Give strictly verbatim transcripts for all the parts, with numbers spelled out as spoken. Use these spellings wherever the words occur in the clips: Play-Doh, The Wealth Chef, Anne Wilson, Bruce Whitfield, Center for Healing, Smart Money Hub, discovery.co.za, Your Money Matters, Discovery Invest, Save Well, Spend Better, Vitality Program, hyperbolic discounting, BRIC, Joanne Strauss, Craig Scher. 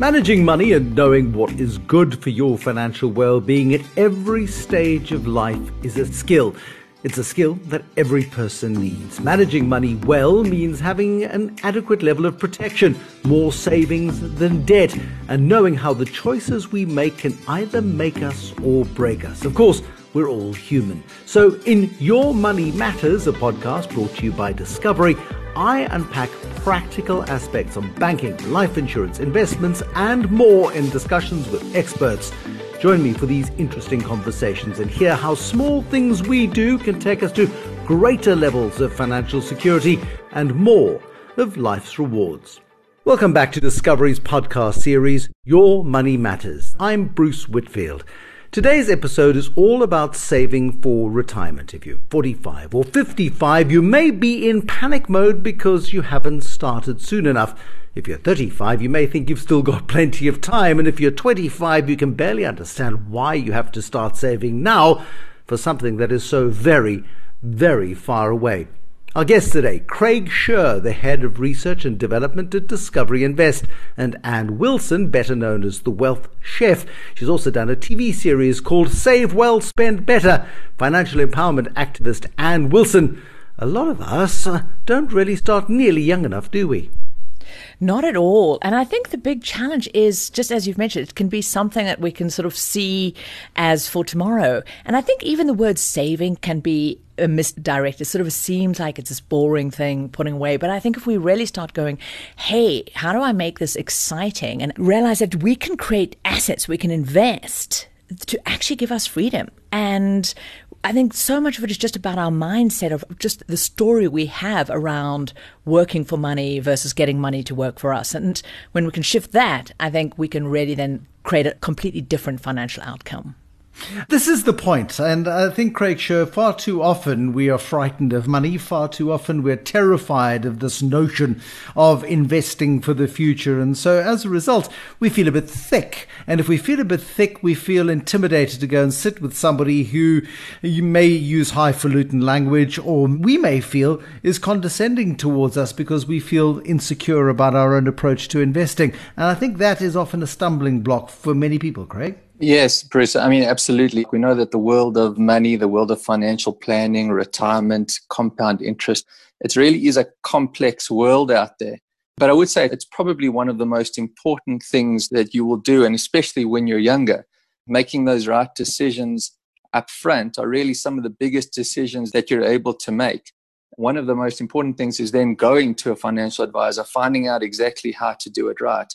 Managing money and knowing what is good for your financial well-being at every stage of life is a skill. It's a skill that every person needs. Managing money well means having an adequate level of protection, more savings than debt, and knowing how the choices we make can either make us or break us. Of course, we're all human. So in Your Money Matters, a podcast brought to you by Discovery, I unpack practical aspects on banking, life insurance, investments, and more in discussions with experts. Join me for these interesting conversations and hear how small things we do can take us to greater levels of financial security and more of life's rewards. Welcome back to Discovery's podcast series, Your Money Matters. I'm Bruce Whitfield. Today's episode is all about saving for retirement. If you're forty-five or fifty-five, you may be in panic mode because you haven't started soon enough. If you're thirty-five, you may think you've still got plenty of time. And if you're twenty-five, you can barely understand why you have to start saving now for something that is so very, very far away. Our guest today, Craig Scher, the Head of Research and Development at Discovery Invest, and Anne Wilson, better known as The Wealth Chef. She's also done a T V series called Save Well, Spend Better. Financial empowerment activist Anne Wilson. A lot of us uh, don't really start nearly young enough, do we? Not at all. And I think the big challenge is, just as you've mentioned, it can be something that we can sort of see as for tomorrow. And I think even the word saving can be a misdirect. It sort of seems like it's this boring thing, putting away. But I think if we really start going, hey, how do I make this exciting? And realize that we can create assets, we can invest to actually give us freedom. And I think so much of it is just about our mindset of just the story we have around working for money versus getting money to work for us. And when we can shift that, I think we can really then create a completely different financial outcome. This is the point, and I think, Craig Scher, far too often we are frightened of money. Far too often we're terrified of this notion of investing for the future, and so as a result, we feel a bit thick. And if we feel a bit thick, we feel intimidated to go and sit with somebody who you may use highfalutin language, or we may feel is condescending towards us because we feel insecure about our own approach to investing. And I think that is often a stumbling block for many people, Craig. Yes, Bruce. I mean, absolutely. We know that the world of money, the world of financial planning, retirement, compound interest, it really is a complex world out there. But I would say it's probably one of the most important things that you will do, and especially when you're younger. Making those right decisions up front are really some of the biggest decisions that you're able to make. One of the most important things is then going to a financial advisor, finding out exactly how to do it right.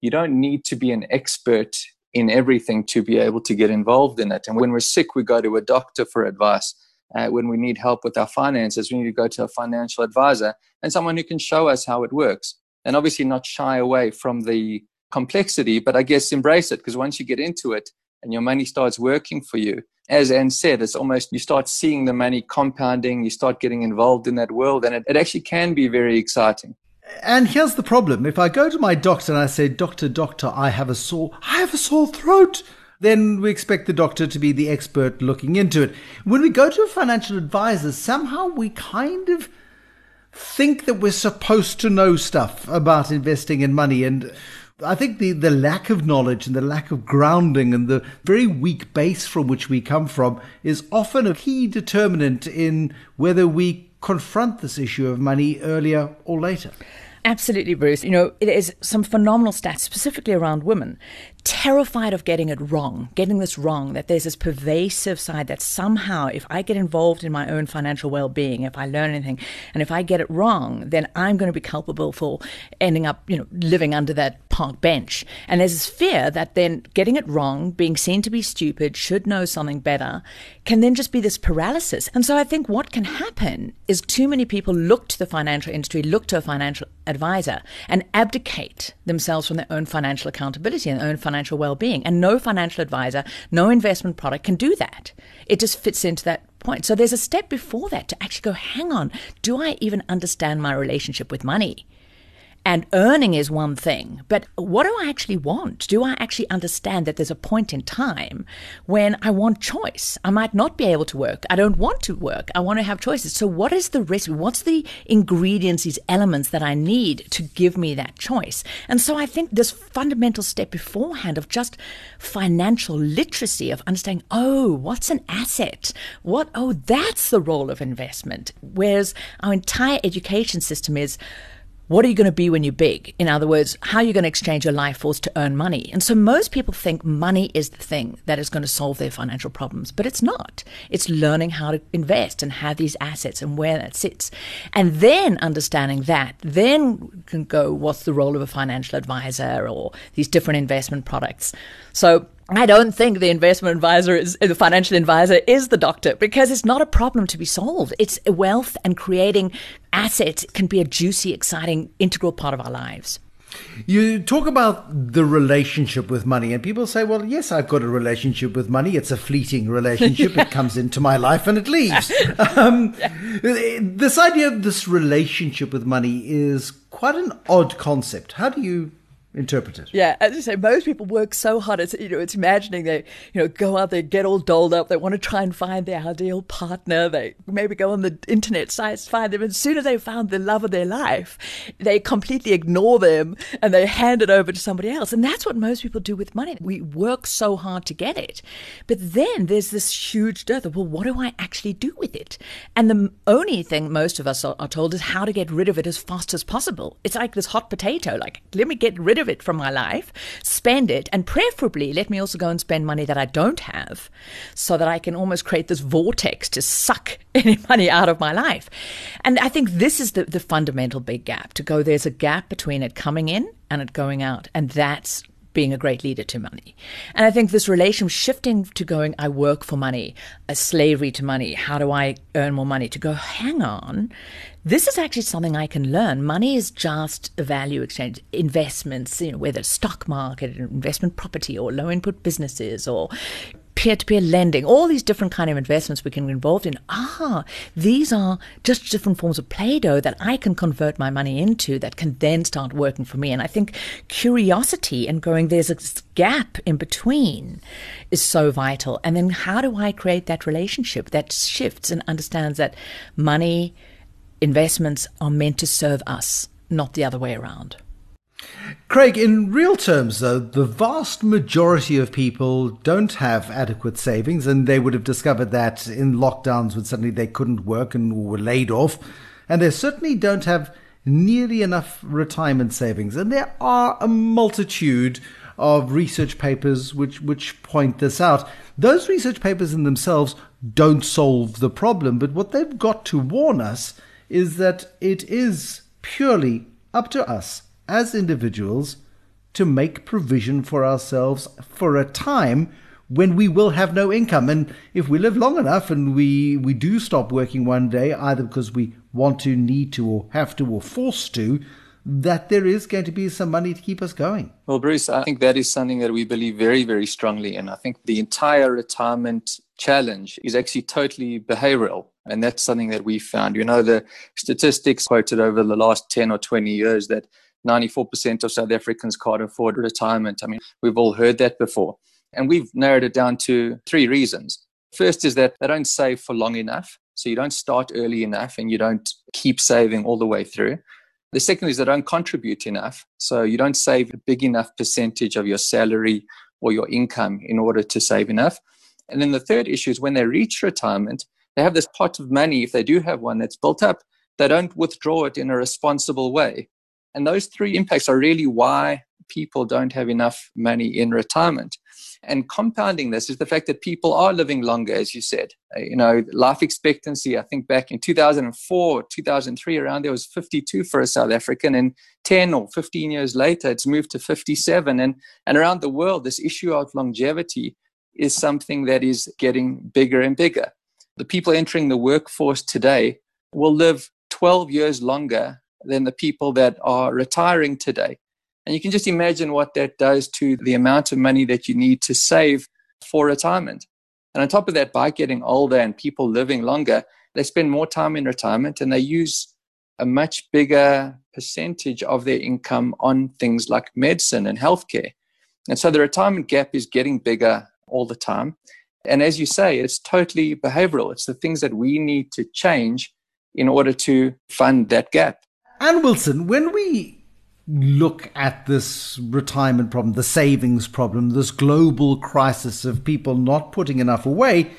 You don't need to be an expert in everything to be able to get involved in it. And when we're sick, we go to a doctor for advice. Uh, when we need help with our finances, we need to go to a financial advisor and someone who can show us how it works. And obviously not shy away from the complexity, but I guess embrace it, because once you get into it and your money starts working for you, as Anne said, it's almost, you start seeing the money compounding, you start getting involved in that world, and it, it actually can be very exciting. And here's the problem. If I go to my doctor and I say, doctor, doctor, I have a sore, I have a sore throat, then we expect the doctor to be the expert looking into it. When we go to a financial advisor, somehow we kind of think that we're supposed to know stuff about investing in money. And I think the, the lack of knowledge and the lack of grounding and the very weak base from which we come from is often a key determinant in whether we confront this issue of money earlier or later. Absolutely, Bruce. You know, it is some phenomenal stats, specifically around women, terrified of getting it wrong, getting this wrong, that there's this pervasive side that somehow if I get involved in my own financial well-being, if I learn anything, and if I get it wrong, then I'm going to be culpable for ending up, you know, living under that park bench. And there's this fear that then getting it wrong, being seen to be stupid, should know something better, can then just be this paralysis. And so I think what can happen is too many people look to the financial industry, look to a financial advisor and abdicate themselves from their own financial accountability and their own financial well-being. And no financial advisor, no investment product can do that. It just fits into that point. So there's a step before that to actually go, hang on, do I even understand my relationship with money? and earning is one thing, but what do I actually want? Do I actually understand that there's a point in time when I want choice? I might not be able to work. I don't want to work. I want to have choices. So what is the recipe? What's the ingredients, these elements that I need to give me that choice? And so I think this fundamental step beforehand of just financial literacy, of understanding, oh, what's an asset? What? Oh, that's the role of investment. Whereas our entire education system is, what are you going to be when you're big? In other words, how are you going to exchange your life force to earn money? And so most people think money is the thing that is going to solve their financial problems, but it's not. It's learning how to invest and have these assets and where that sits. And then understanding that, then you can go, what's the role of a financial advisor or these different investment products? So I don't think the investment advisor is the financial advisor is the doctor, because it's not a problem to be solved. It's wealth, and creating assets can be a juicy, exciting, integral part of our lives. You talk about the relationship with money, and people say, well, yes, I've got a relationship with money. It's a fleeting relationship. Yeah. It comes into my life and it leaves. Um, this idea of this relationship with money is quite an odd concept. How do you interpret it? Yeah, as you say, most people work so hard. It's, you know, it's imagining they, you know, go out there, get all dolled up. They want to try and find their ideal partner. They maybe go on the internet sites, find them. And as soon as they found the love of their life, they completely ignore them and they hand it over to somebody else. And that's what most people do with money. We work so hard to get it. But then there's this huge dearth of, well, what do I actually do with it? And the only thing most of us are, are told is how to get rid of it as fast as possible. It's like this hot potato, like, let me get rid of it from my life, spend it, and preferably let me also go and spend money that I don't have, so that I can almost create this vortex to suck any money out of my life. And I think this is the, the fundamental big gap to go. There's a gap between it coming in and it going out, and that's being a great leader to money. And I think this relation shifting to going, I work for money, a slavery to money, how do I earn more money, to go, hang on, this is actually something I can learn. Money is just a value exchange, investments, you know, whether it's stock market, investment property, or low input businesses, or peer-to-peer lending, all these different kind of investments we can be involved in. Ah, these are just different forms of Play-Doh that I can convert my money into that can then start working for me. And I think curiosity and going, there's a gap in between, is so vital. And then how do I create that relationship that shifts and understands that money, investments are meant to serve us, not the other way around? Craig, in real terms, though, the vast majority of people don't have adequate savings, and they would have discovered that in lockdowns when suddenly they couldn't work and were laid off, and they certainly don't have nearly enough retirement savings. And there are a multitude of research papers which, which point this out. Those research papers in themselves don't solve the problem, but what they've got to warn us is that it is purely up to us as individuals to make provision for ourselves for a time when we will have no income. And if we live long enough and we, we do stop working one day, either because we want to, need to, or have to, or forced to, that there is going to be some money to keep us going. Well, Bruce, I think that is something that we believe very, very strongly in. I think the entire retirement challenge is actually totally behavioral. And that's something that we found. You know, the statistics quoted over the last ten or twenty years that ninety-four percent of South Africans can't afford retirement. I mean, we've all heard that before. And we've narrowed it down to three reasons. First is that they don't save for long enough. So you don't start early enough and you don't keep saving all the way through. The second is they don't contribute enough. So you don't save a big enough percentage of your salary or your income in order to save enough. And then the third issue is when they reach retirement, they have this pot of money, if they do have one, that's built up. They don't withdraw it in a responsible way. And those three impacts are really why people don't have enough money in retirement. And compounding this is the fact that people are living longer, as you said. You know, life expectancy, I think back in two thousand four, two thousand three, around there was fifty-two for a South African. And ten or fifteen years later, it's moved to fifty-seven. And, and around the world, this issue of longevity is something that is getting bigger and bigger. The people entering the workforce today will live twelve years longer than the people that are retiring today. And you can just imagine what that does to the amount of money that you need to save for retirement. And on top of that, by getting older and people living longer, they spend more time in retirement and they use a much bigger percentage of their income on things like medicine and healthcare. And so the retirement gap is getting bigger all the time. And as you say, it's totally behavioral. It's the things that we need to change in order to fund that gap. Anne Wilson, when we look at this retirement problem, the savings problem, this global crisis of people not putting enough away,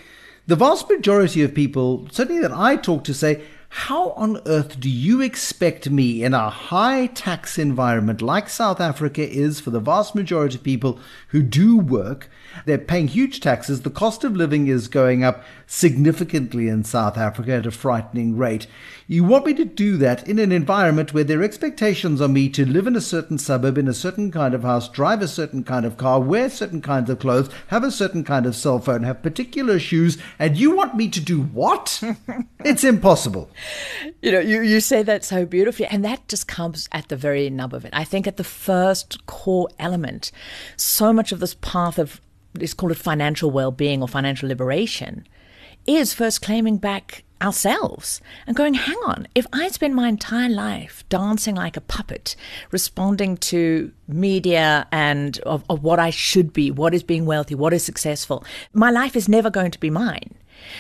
the vast majority of people, certainly that I talk to, say, how on earth do you expect me in a high tax environment like South Africa is for the vast majority of people who do work? They're paying huge taxes. The cost of living is going up significantly in South Africa at a frightening rate. You want me to do that in an environment where there are expectations on me to live in a certain suburb, in a certain kind of house, drive a certain kind of car, wear certain kinds of clothes, have a certain kind of cell phone, have particular shoes, and you want me to do what? It's impossible. You know, you, you say that so beautifully, and that just comes at the very nub of it. I think at the first core element, so much of this path of, let's call it financial well-being or financial liberation, is first claiming back ourselves and going, hang on, if I spend my entire life dancing like a puppet, responding to media and of, of what I should be, what is being wealthy, what is successful, my life is never going to be mine.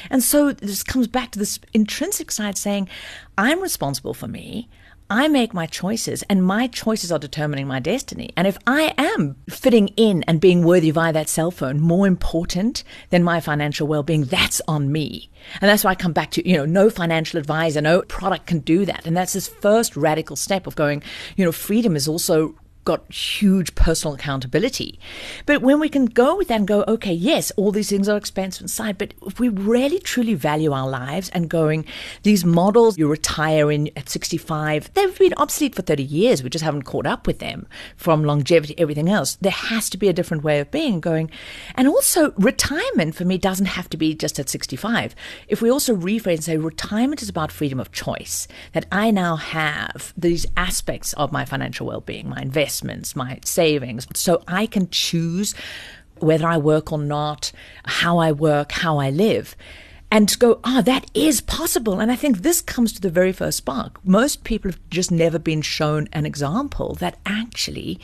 And so this comes back to this intrinsic side saying, I'm responsible for me. I make my choices, and my choices are determining my destiny. And if I am fitting in and being worthy via that cell phone more important than my financial well-being, that's on me. And that's why I come back to, you know, no financial advisor, no product can do that. And that's this first radical step of going, you know, freedom is also got huge personal accountability. But when we can go with that and go, okay, yes, all these things are expensive inside, but if we really truly value our lives and going, these models, you retire in at sixty-five, they've been obsolete for thirty years. We just haven't caught up with them from longevity, everything else. There has to be a different way of being going. And also retirement for me doesn't have to be just at sixty-five. If we also rephrase and say retirement is about freedom of choice, that I now have these aspects of my financial well-being, my investment, my savings. So I can choose whether I work or not, how I work, how I live, and to go, ah, oh, that is possible. And I think this comes to the very first spark. Most people have just never been shown an example that actually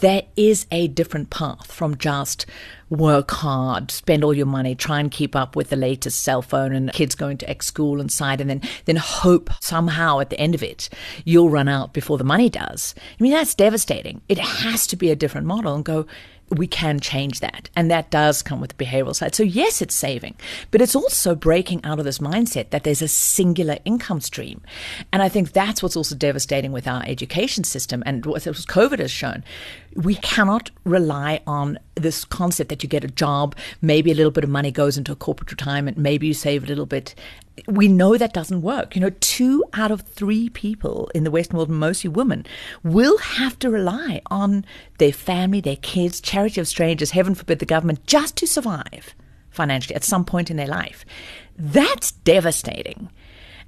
there is a different path from just work hard, spend all your money, try and keep up with the latest cell phone and kids going to X school inside, and then then hope somehow at the end of it, you'll run out before the money does. I mean, that's devastating. It has to be a different model and go, we can change that. And that does come with the behavioral side. So yes, it's saving, but it's also breaking out of this mindset that there's a singular income stream. And I think that's what's also devastating with our education system and what COVID has shown. We cannot rely on this concept that you get a job, maybe a little bit of money goes into a corporate retirement, maybe you save a little bit. We know that doesn't work. You know, two out of three people in the Western world, mostly women, will have to rely on their family, their kids, charity of strangers, heaven forbid the government, just to survive financially at some point in their life. That's devastating.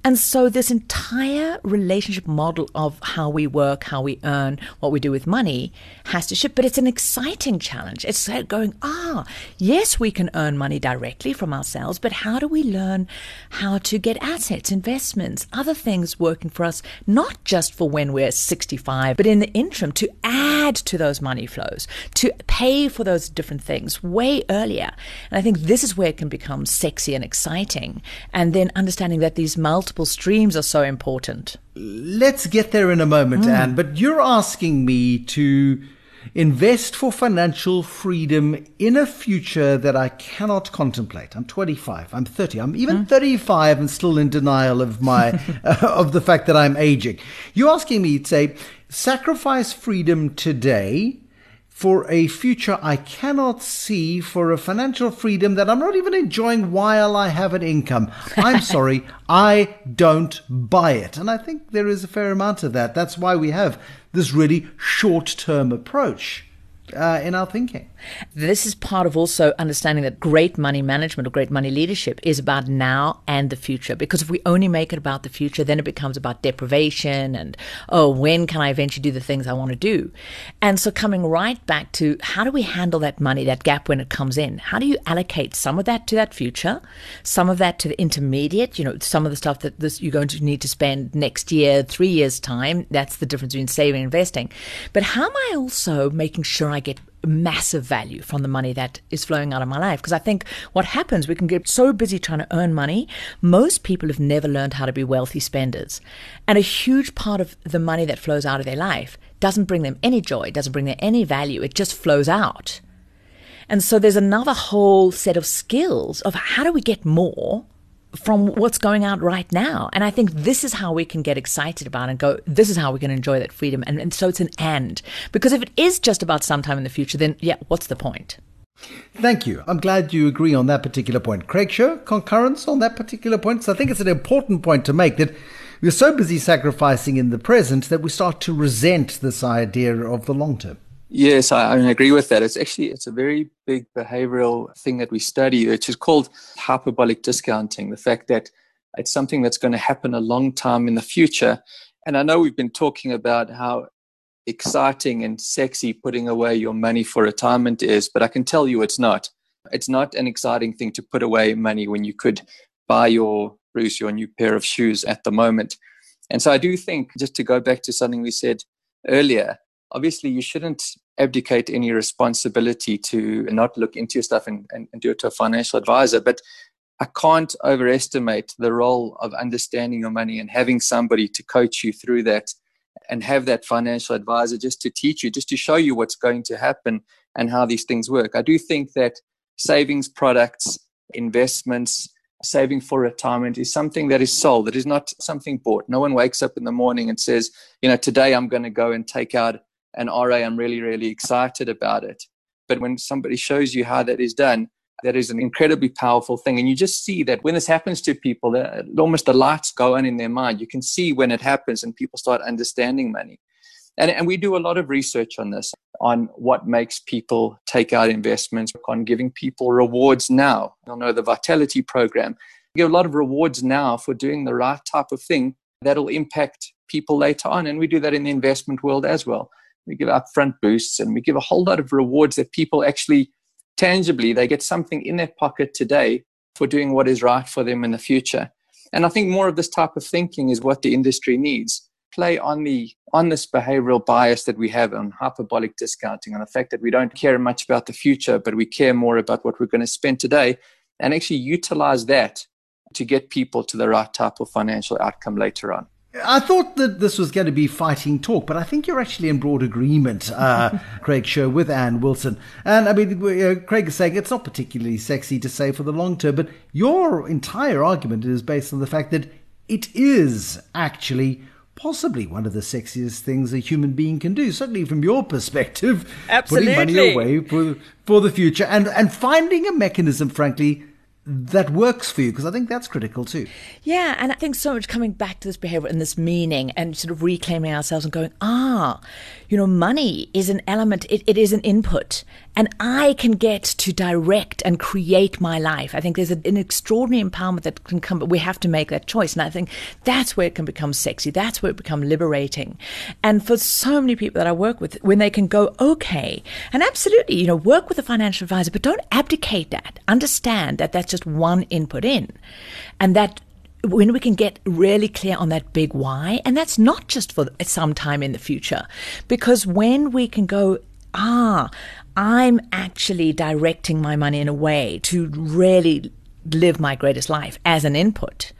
And so this entire relationship model of how we work, how we earn, what we do with money has to shift. But it's an exciting challenge. It's going, ah, yes, we can earn money directly from ourselves, but how do we learn how to get assets, investments, other things working for us, not just for when we're sixty-five, but in the interim to add to those money flows, to pay for those different things way earlier. And I think this is where it can become sexy and exciting. And then understanding that these multi Multiple streams are so important. Let's get there in a moment, mm. Anne, but you're asking me to invest for financial freedom in a future that I cannot contemplate. I'm twenty-five, I'm thirty, I'm even mm. thirty-five and still in denial of my uh, of the fact that I'm aging. You're asking me to say, sacrifice freedom today for a future I cannot see, for a financial freedom that I'm not even enjoying while I have an income. I'm sorry, I don't buy it. And I think there is a fair amount of that. That's why we have this really short-term approach Uh, in our thinking. This is part of also understanding that great money management or great money leadership is about now and the future, because if we only make it about the future, then it becomes about deprivation and, oh, when can I eventually do the things I want to do? And so coming right back to how do we handle that money, that gap when it comes in? How do you allocate some of that to that future, some of that to the intermediate, you know, some of the stuff that this, you're going to need to spend next year, three years time. That's the difference between saving and investing. But how am I also making sure I I get massive value from the money that is flowing out of my life? Because I think what happens, we can get so busy trying to earn money. Most people have never learned how to be wealthy spenders. And a huge part of the money that flows out of their life doesn't bring them any joy, doesn't bring them any value. It just flows out. And so there's another whole set of skills of how do we get more from what's going out right now. And I think this is how we can get excited about and go, this is how we can enjoy that freedom. And, and so it's an and. Because if it is just about sometime in the future, then yeah, what's the point? Thank you. I'm glad you agree on that particular point. Craig Scher, concurrence on that particular point? So I think it's an important point to make that we're so busy sacrificing in the present that we start to resent this idea of the long term. Yes, I, I agree with that. It's actually, it's a very big behavioral thing that we study, which is called hyperbolic discounting, the fact that it's something that's going to happen a long time in the future. And I know we've been talking about how exciting and sexy putting away your money for retirement is, but I can tell you it's not. It's not an exciting thing to put away money when you could buy your, Bruce, your new pair of shoes at the moment. And so I do think, just to go back to something we said earlier, obviously, you shouldn't abdicate any responsibility to not look into your stuff and, and, and do it to a financial advisor. But I can't overestimate the role of understanding your money and having somebody to coach you through that and have that financial advisor just to teach you, just to show you what's going to happen and how these things work. I do think that savings products, investments, saving for retirement is something that is sold. It is not something bought. No one wakes up in the morning and says, you know, today I'm going to go and take out an R A, I'm really, really excited about it. But when somebody shows you how that is done, that is an incredibly powerful thing. And you just see that when this happens to people, almost the lights go on in their mind. You can see when it happens and people start understanding money. And, and we do a lot of research on this, on what makes people take out investments, on giving people rewards now. You'll know the Vitality Program. You give a lot of rewards now for doing the right type of thing that'll impact people later on. And we do that in the investment world as well. We give upfront boosts and we give a whole lot of rewards that people actually tangibly, they get something in their pocket today for doing what is right for them in the future. And I think more of this type of thinking is what the industry needs. Play on the on this behavioral bias that we have on hyperbolic discounting, on the fact that we don't care much about the future, but we care more about what we're going to spend today, and actually utilize that to get people to the right type of financial outcome later on. I thought that this was going to be fighting talk, but I think you're actually in broad agreement, uh, Craig Scher, with Anne Wilson. And I mean, uh, Craig is saying it's not particularly sexy to save for the long term, but your entire argument is based on the fact that it is actually possibly one of the sexiest things a human being can do, certainly from your perspective. Absolutely. Putting money away for, for the future and, and finding a mechanism, frankly, that works for you, because I think that's critical too. Yeah, and I think so much coming back to this behavior and this meaning and sort of reclaiming ourselves and going, ah, you know, money is an element, it, it is an input, and I can get to direct and create my life. I think there's an extraordinary empowerment that can come, but we have to make that choice. And I think that's where it can become sexy, that's where it becomes liberating. And for so many people that I work with, when they can go, okay, and absolutely, you know, work with a financial advisor, but don't abdicate that. Understand that that's just one input in, and that when we can get really clear on that big why, and that's not just for some time in the future, because when we can go, ah, I'm actually directing my money in a way to really live my greatest life as an input,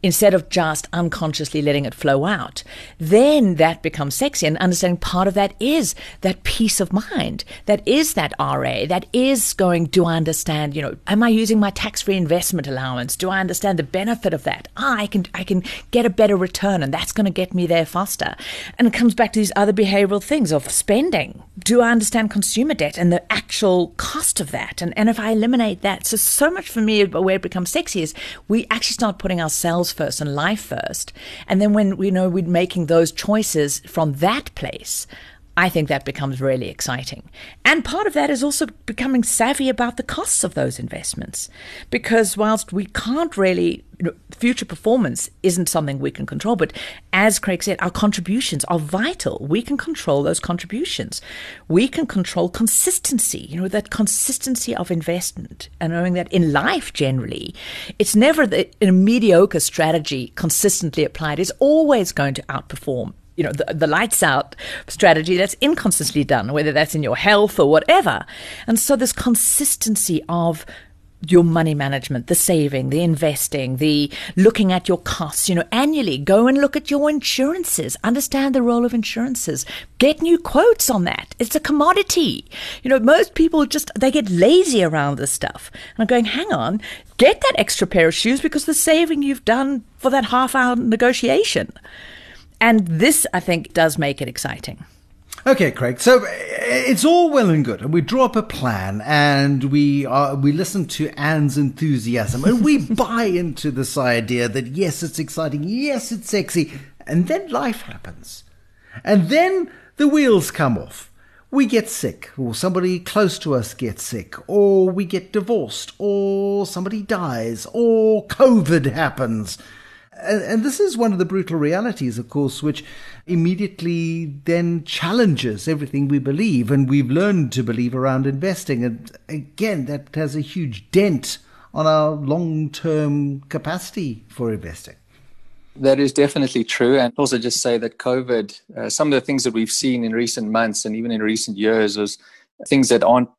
instead of just unconsciously letting it flow out, then that becomes sexy. And understanding part of that is that peace of mind, that is that R A, that is going, do I understand, you know, am I using my tax-free investment allowance? Do I understand the benefit of that? Ah, I can, I can get a better return, and that's going to get me there faster. And it comes back to these other behavioral things of spending. Do I understand consumer debt and the actual cost of that? And, and if I eliminate that, so, so much for me where it becomes sexy is we actually start putting ourselves first and life first, and then when we know we're making those choices from that place, I think that becomes really exciting. And part of that is also becoming savvy about the costs of those investments, because whilst we can't really, you know, future performance isn't something we can control, but as Craig said, our contributions are vital. We can control those contributions. We can control consistency, you know, that consistency of investment, and knowing that in life generally, it's never that a mediocre strategy consistently applied is always going to outperform, you know, the, the lights out strategy that's inconsistently done, whether that's in your health or whatever. And so this consistency of your money management, the saving, the investing, the looking at your costs, you know, annually go and look at your insurances, understand the role of insurances, get new quotes on that. It's a commodity. You know, most people just, they get lazy around this stuff. And I'm going, hang on, get that extra pair of shoes because the saving you've done for that half hour negotiation. And this, I think, does make it exciting. Okay, Craig. So it's all well and good. And we draw up a plan and we are, we listen to Anne's enthusiasm and we buy into this idea that, yes, it's exciting. Yes, it's sexy. And then life happens. And then the wheels come off. We get sick, or somebody close to us gets sick, or we get divorced, or somebody dies, or COVID happens. And this is one of the brutal realities, of course, which immediately then challenges everything we believe and we've learned to believe around investing. And again, that has a huge dent on our long-term capacity for investing. That is definitely true. And also just say that COVID, uh, some of the things that we've seen in recent months and even in recent years is things that aren't,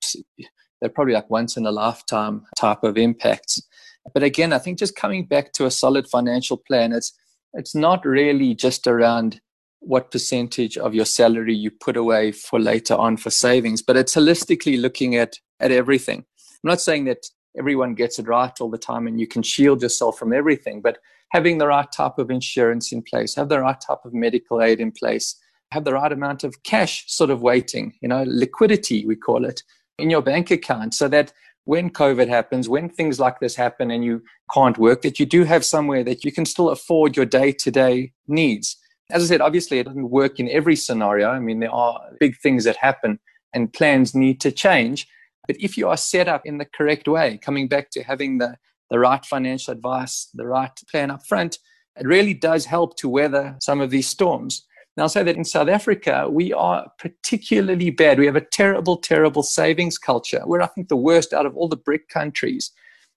they're probably like once in a lifetime type of impacts. But again, I think just coming back to a solid financial plan, it's it's not really just around what percentage of your salary you put away for later on for savings, but it's holistically looking at, at everything. I'm not saying that everyone gets it right all the time and you can shield yourself from everything, but having the right type of insurance in place, have the right type of medical aid in place, have the right amount of cash sort of waiting, you know, liquidity, we call it, in your bank account so that when COVID happens, when things like this happen and you can't work, that you do have somewhere that you can still afford your day-to-day needs. As I said, obviously, it doesn't work in every scenario. I mean, there are big things that happen and plans need to change. But if you are set up in the correct way, coming back to having the, the right financial advice, the right plan up front, it really does help to weather some of these storms. And I'll say that in South Africa, we are particularly bad. We have a terrible, terrible savings culture. We're, I think, the worst out of all the BRIC countries.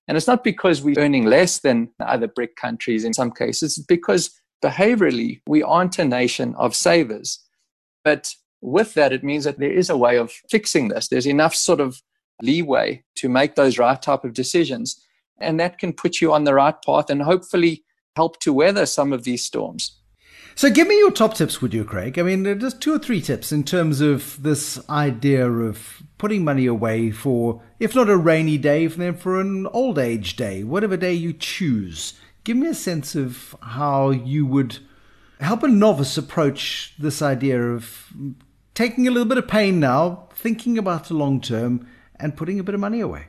And it's not because we're earning less than other BRIC countries in some cases. It's because behaviorally, we aren't a nation of savers. But with that, it means that there is a way of fixing this. There's enough sort of leeway to make those right type of decisions. And that can put you on the right path and hopefully help to weather some of these storms. So give me your top tips, would you, Craig? I mean, just two or three tips in terms of this idea of putting money away for, if not a rainy day, then for an old age day, whatever day you choose. Give me a sense of how you would help a novice approach this idea of taking a little bit of pain now, thinking about the long term, and putting a bit of money away.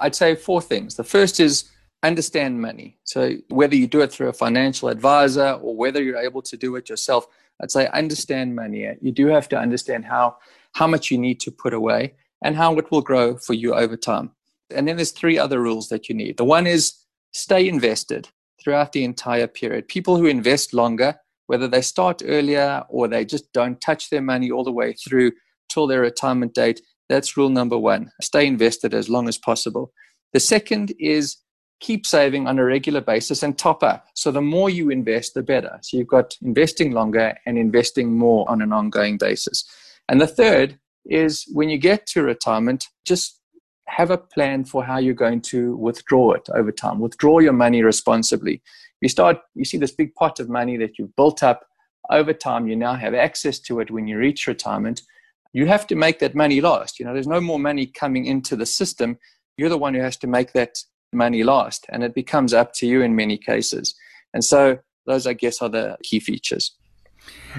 I'd say four things. The first is understand money. So whether you do it through a financial advisor or whether you're able to do it yourself, I'd say understand money. You do have to understand how, how much you need to put away and how it will grow for you over time. And then there's three other rules that you need. The one is stay invested throughout the entire period. People who invest longer, whether they start earlier or they just don't touch their money all the way through till their retirement date, that's rule number one. Stay invested as long as possible. The second is keep saving on a regular basis and top up. So the more you invest, the better. So you've got investing longer and investing more on an ongoing basis. And the third is when you get to retirement, just have a plan for how you're going to withdraw it over time. Withdraw your money responsibly. You start, you see this big pot of money that you've built up over time. You now have access to it when you reach retirement. You have to make that money last. You know, there's no more money coming into the system. You're the one who has to make that money last, and it becomes up to you in many cases. And so those, I guess, are the key features.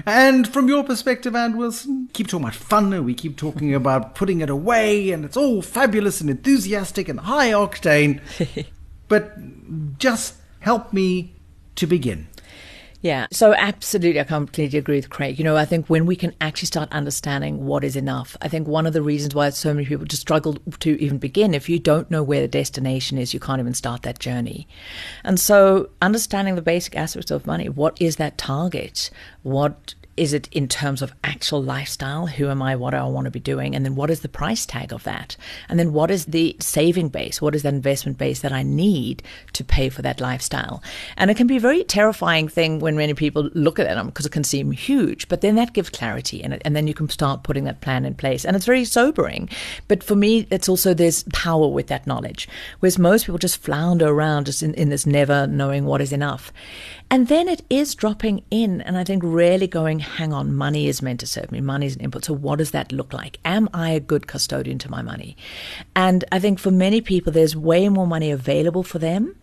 And from your perspective, Anne Wilson, keep talking about fun and we keep talking about putting it away and it's all fabulous and enthusiastic and high octane, but just help me to begin. Yeah, so absolutely, I completely agree with Craig. You know, I think when we can actually start understanding what is enough, I think one of the reasons why so many people just struggle to even begin, if you don't know where the destination is, you can't even start that journey. And so understanding the basic aspects of money, what is that target? What is it in terms of actual lifestyle? Who am I? What do I want to be doing? And then what is the price tag of that? And then what is the saving base? What is that investment base that I need to pay for that lifestyle? And it can be a very terrifying thing when many people look at that because it can seem huge, but then that gives clarity and, and then you can start putting that plan in place. And it's very sobering. But for me, it's also there's power with that knowledge, whereas most people just flounder around just in, in this never knowing what is enough. And then it is dropping in and I think really going, hang on, money is meant to serve me. Money is an input. So what does that look like? Am I a good custodian to my money? And I think for many people, there's way more money available for them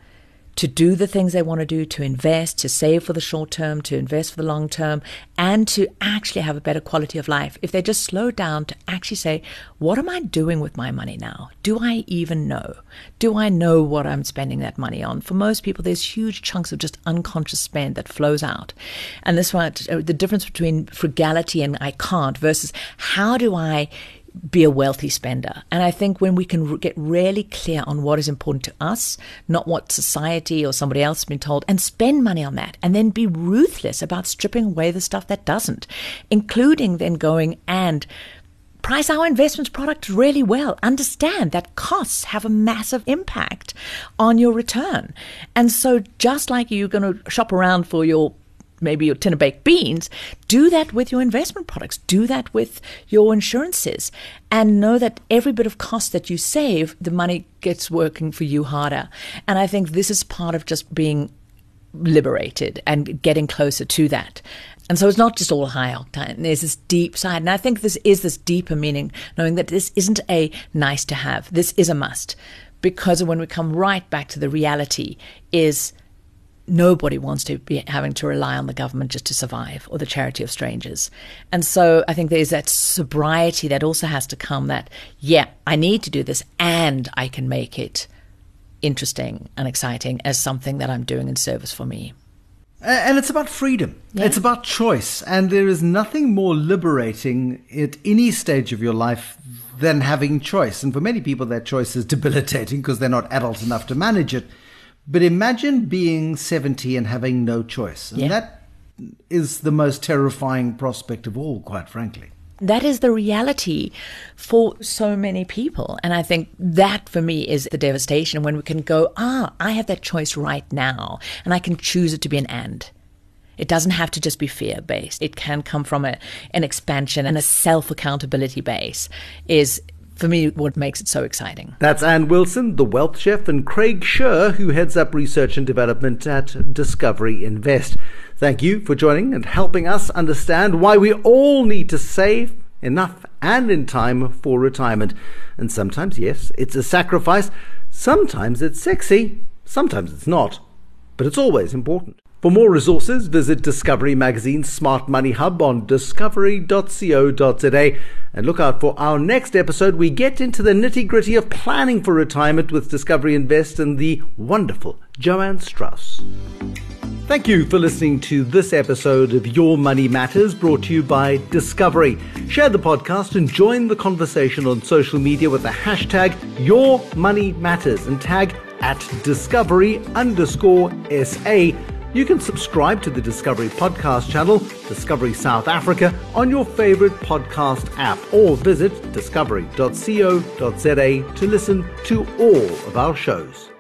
to do the things they want to do, to invest, to save for the short term, to invest for the long term, and to actually have a better quality of life. If they just slow down to actually say, what am I doing with my money now? Do I even know? Do I know what I'm spending that money on? For most people, there's huge chunks of just unconscious spend that flows out. And this one, the difference between frugality and I can't versus how do I be a wealthy spender. And I think when we can get really clear on what is important to us, not what society or somebody else has been told, and spend money on that, and then be ruthless about stripping away the stuff that doesn't, including then going and price our investment products really well. Understand that costs have a massive impact on your return. And so just like you're going to shop around for your maybe your tin of baked beans, do that with your investment products, do that with your insurances, and know that every bit of cost that you save, the money gets working for you harder. And I think this is part of just being liberated and getting closer to that. And so it's not just all high octane. There's this deep side. And I think this is this deeper meaning, knowing that this isn't a nice to have. This is a must. Because when we come right back to the reality is nobody wants to be having to rely on the government just to survive or the charity of strangers. And so I think there's that sobriety that also has to come that, yeah, I need to do this and I can make it interesting and exciting as something that I'm doing in service for me. And it's about freedom. Yeah. It's about choice. And there is nothing more liberating at any stage of your life than having choice. And for many people, that choice is debilitating because they're not adult enough to manage it. But imagine being seventy and having no choice. And yeah. That is the most terrifying prospect of all, quite frankly. That is the reality for so many people. And I think that for me is the devastation when we can go, ah, I have that choice right now and I can choose it to be an and. It doesn't have to just be fear-based. It can come from a, an expansion and a self-accountability base is for me, what makes it so exciting. That's Anne Wilson, the Wealth Chef, and Craig Scher, who heads up research and development at Discovery Invest. Thank you for joining and helping us understand why we all need to save enough and in time for retirement. And sometimes, yes, it's a sacrifice. Sometimes it's sexy. Sometimes it's not. But it's always important. For more resources, visit Discovery Magazine's Smart Money Hub on discovery dot co dot za and look out for our next episode. We get into the nitty-gritty of planning for retirement with Discovery Invest and the wonderful Joanne Strauss. Thank you for listening to this episode of Your Money Matters, brought to you by Discovery. Share the podcast and join the conversation on social media with the hashtag Your Money Matters and tag at Discovery underscore SA. You can subscribe to the Discovery Podcast channel, Discovery South Africa, on your favorite podcast app, or visit discovery dot co dot za to listen to all of our shows.